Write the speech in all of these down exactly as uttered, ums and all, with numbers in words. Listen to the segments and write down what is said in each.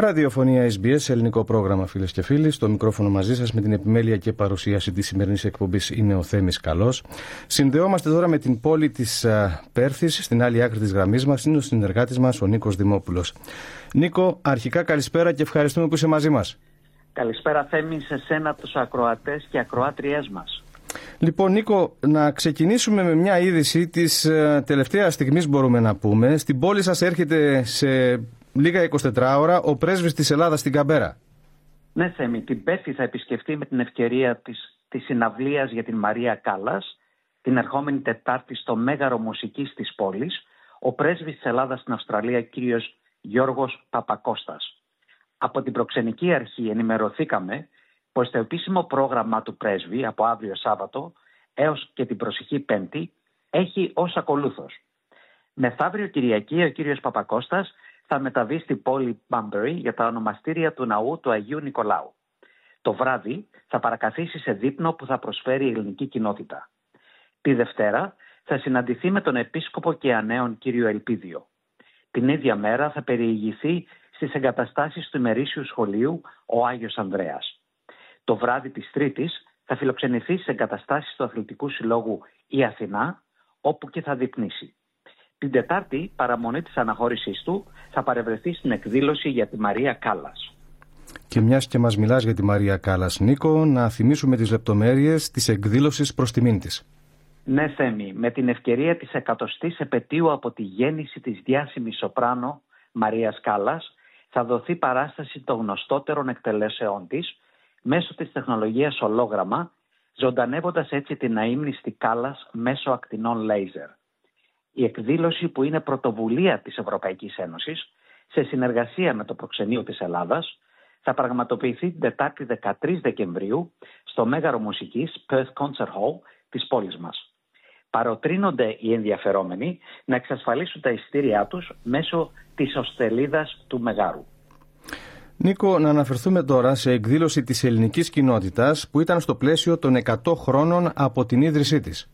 Ραδιοφωνία Ες Μπι Ες, ελληνικό πρόγραμμα, φίλες και φίλοι. Στο μικρόφωνο μαζί σας με την επιμέλεια και παρουσίαση της σημερινής εκπομπής είναι ο Θέμης Καλός. Συνδεόμαστε τώρα με την πόλη της Πέρθης. Στην άλλη άκρη της γραμμής μας είναι ο συνεργάτης μας, ο Νίκος Δημόπουλος. Νίκο, αρχικά καλησπέρα και ευχαριστούμε που είσαι μαζί μας. Καλησπέρα, Θέμη, σε εσένα, τους ακροατές και ακροάτριές μας. Λοιπόν, Νίκο, να ξεκινήσουμε με μια είδηση της τελευταίας στιγμής, μπορούμε να πούμε. Στην πόλη σας έρχεται σε λίγα είκοσι τέσσερις ώρα ο πρέσβης της Ελλάδας στην Καμπέρα. Ναι, Θέμη, την Πέρθη θα επισκεφτεί με την ευκαιρία της, της συναυλίας για την Μαρία Κάλλας την ερχόμενη Τετάρτη στο Μέγαρο Μουσικής της πόλης ο πρέσβης της Ελλάδας στην Αυστραλία, κ. Γιώργος Παπακώστας. Από την προξενική αρχή ενημερωθήκαμε πως το επίσημο πρόγραμμα του πρέσβη από αύριο Σάββατο έως και την προσεχή Πέμπτη έχει ως ακολούθος. Μεθαύριο Κυριακή ο κ. Παπακώστας θα μεταβεί στην πόλη Μπάμπερι για τα ονομαστήρια του Ναού του Αγίου Νικολάου. Το βράδυ θα παρακαθίσει σε δείπνο που θα προσφέρει η Ελληνική Κοινότητα. Τη Δευτέρα θα συναντηθεί με τον επίσκοπο Κεανέων κ. Ελπίδιο. Την ίδια μέρα θα περιηγηθεί στις εγκαταστάσεις του ημερήσιου σχολείου ο Άγιος Ανδρέας. Το βράδυ της Τρίτης θα φιλοξενηθεί στις εγκαταστάσεις του Αθλητικού Συλλόγου η Αθηνά, όπου και θα δείπνήσει. Την Τετάρτη, παραμονή της αναχώρησής του, θα παρευρεθεί στην εκδήλωση για τη Μαρία Κάλλας. Και μιας και μας μιλάς για τη Μαρία Κάλλας, Νίκο, να θυμίσουμε τις λεπτομέρειες της εκδήλωσης προς τιμήν της. Ναι, Θέμη, με την ευκαιρία της εκατοστής επετείου από τη γέννηση της διάσημης σοπράνο Μαρίας Κάλλας, θα δοθεί παράσταση των γνωστότερων εκτελέσεών της μέσω της τεχνολογίας Ολόγραμμα, ζωντανεύοντας έτσι την αείμνηστη Κάλλας μέσω ακτινών λέιζερ. Η εκδήλωση, που είναι πρωτοβουλία της Ευρωπαϊκής Ένωσης, σε συνεργασία με το Προξενείο της Ελλάδας, θα πραγματοποιηθεί την Τετάρτη δεκατρείς Δεκεμβρίου στο Μέγαρο Μουσικής Perth Concert Hall της πόλης μας. Παροτρύνονται οι ενδιαφερόμενοι να εξασφαλίσουν τα εισιτήριά τους μέσω της οστελίδας του Μεγάρου. Νίκο, να αναφερθούμε τώρα σε εκδήλωση της Ελληνικής Κοινότητας που ήταν στο πλαίσιο των εκατό χρόνων από την ίδρυσή της.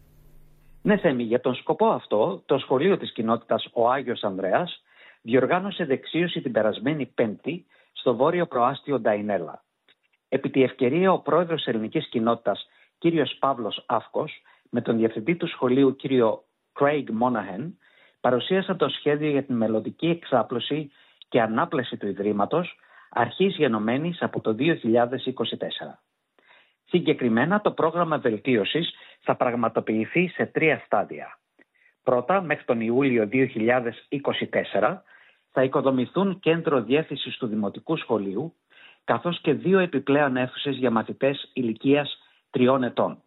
Ναι, Θέμη, για τον σκοπό αυτό, το σχολείο της κοινότητας ο Άγιος Ανδρέας διοργάνωσε δεξίωση την περασμένη Πέμπτη στο βόρειο προάστιο Νταϊνέλα. Επί τη ευκαιρία, ο πρόεδρος της Ελληνικής Κοινότητας, κ. Παύλος Αύκος, με τον διευθυντή του σχολείου, κ. Κρέιγκ Μόναχεν, παρουσίασαν το σχέδιο για την μελλοντική εξάπλωση και ανάπλαση του Ιδρύματος, αρχής γενομένης από το δύο χιλιάδες είκοσι τέσσερα. Συγκεκριμένα, το πρόγραμμα βελτίωσης θα πραγματοποιηθεί σε τρία στάδια. Πρώτα, μέχρι τον Ιούλιο δύο χιλιάδες είκοσι τέσσερα, θα οικοδομηθούν κέντρο διεύθυνσης του Δημοτικού Σχολείου, καθώς και δύο επιπλέον αίθουσες για μαθητές ηλικίας τριών ετών.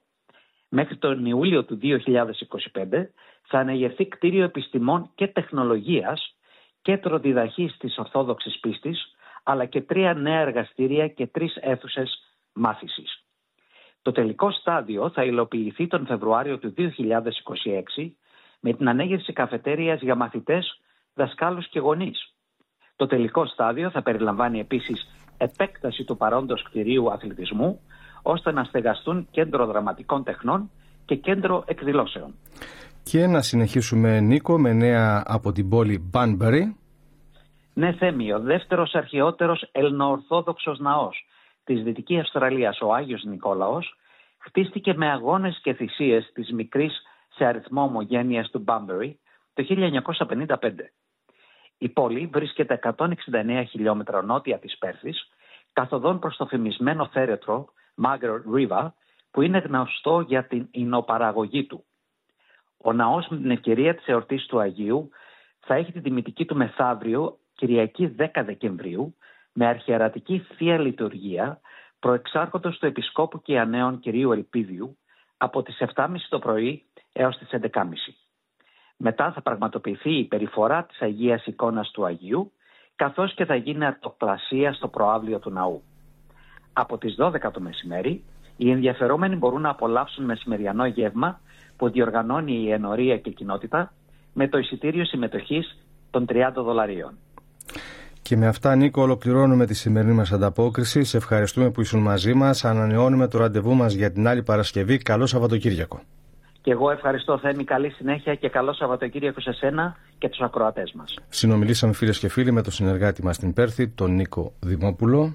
Μέχρι τον Ιούλιο του δύο χιλιάδες είκοσι πέντε θα ανεγερθεί κτίριο επιστημών και τεχνολογίας, κέντρο διδαχής της Ορθόδοξης Πίστης, αλλά και τρία νέα εργαστήρια και τρεις αίθουσες μάθησης. Το τελικό στάδιο θα υλοποιηθεί τον Φεβρουάριο του δύο χιλιάδες είκοσι έξι με την ανέγερση καφετέριας για μαθητές, δασκάλους και γονείς. Το τελικό στάδιο θα περιλαμβάνει επίσης επέκταση του παρόντος κτηρίου αθλητισμού ώστε να στεγαστούν κέντρο δραματικών τεχνών και κέντρο εκδηλώσεων. Και να συνεχίσουμε, Νίκο, με νέα από την πόλη Banbury. Ναι, Θέμη, ο δεύτερος αρχαιότερος ελληνοορθόδοξος ναός της Δυτικής Αυστραλίας, ο Άγιος Νικόλαος, χτίστηκε με αγώνες και θυσίες της μικρής σε αριθμό ομογένειας του Μπάμπερι το χίλια εννιακόσια πενήντα πέντε. Η πόλη βρίσκεται εκατόν εξήντα εννέα χιλιόμετρα νότια της Πέρθης, καθοδόν προς το φημισμένο θέρετρο Margaret River, που είναι γνωστό για την ινοπαραγωγή του. Ο ναός, με την ευκαιρία της εορτής του Αγίου, θα έχει την τιμητική του μεθαύριο, Κυριακή δέκα Δεκεμβρίου, με αρχιερατική θεία λειτουργία, προεξάρχοντος του Επισκόπου Κεανέων κ. Ελπίδιου από τις επτά και μισή το πρωί έως τις έντεκα και μισή. Μετά θα πραγματοποιηθεί η περιφορά της Αγίας Εικόνας του Αγίου, καθώς και θα γίνει αρτοπλασία στο προάβλιο του ναού. Από τις δώδεκα το μεσημέρι, οι ενδιαφερόμενοι μπορούν να απολαύσουν μεσημεριανό γεύμα που διοργανώνει η Ενορία και η Κοινότητα με το εισιτήριο συμμετοχής των τριάντα δολαρίων. Και με αυτά, Νίκο, ολοκληρώνουμε τη σημερινή μας ανταπόκριση. Σε ευχαριστούμε που ήσουν μαζί μας. Ανανεώνουμε το ραντεβού μας για την άλλη Παρασκευή. Καλό Σαββατοκύριακο. Και εγώ ευχαριστώ, Θέμη, καλή συνέχεια και καλό Σαββατοκύριακο σε σένα και τους ακροατές μας. Συνομιλήσαμε, φίλες και φίλοι, με τον συνεργάτη μας στην Πέρθη, τον Νίκο Δημόπουλο.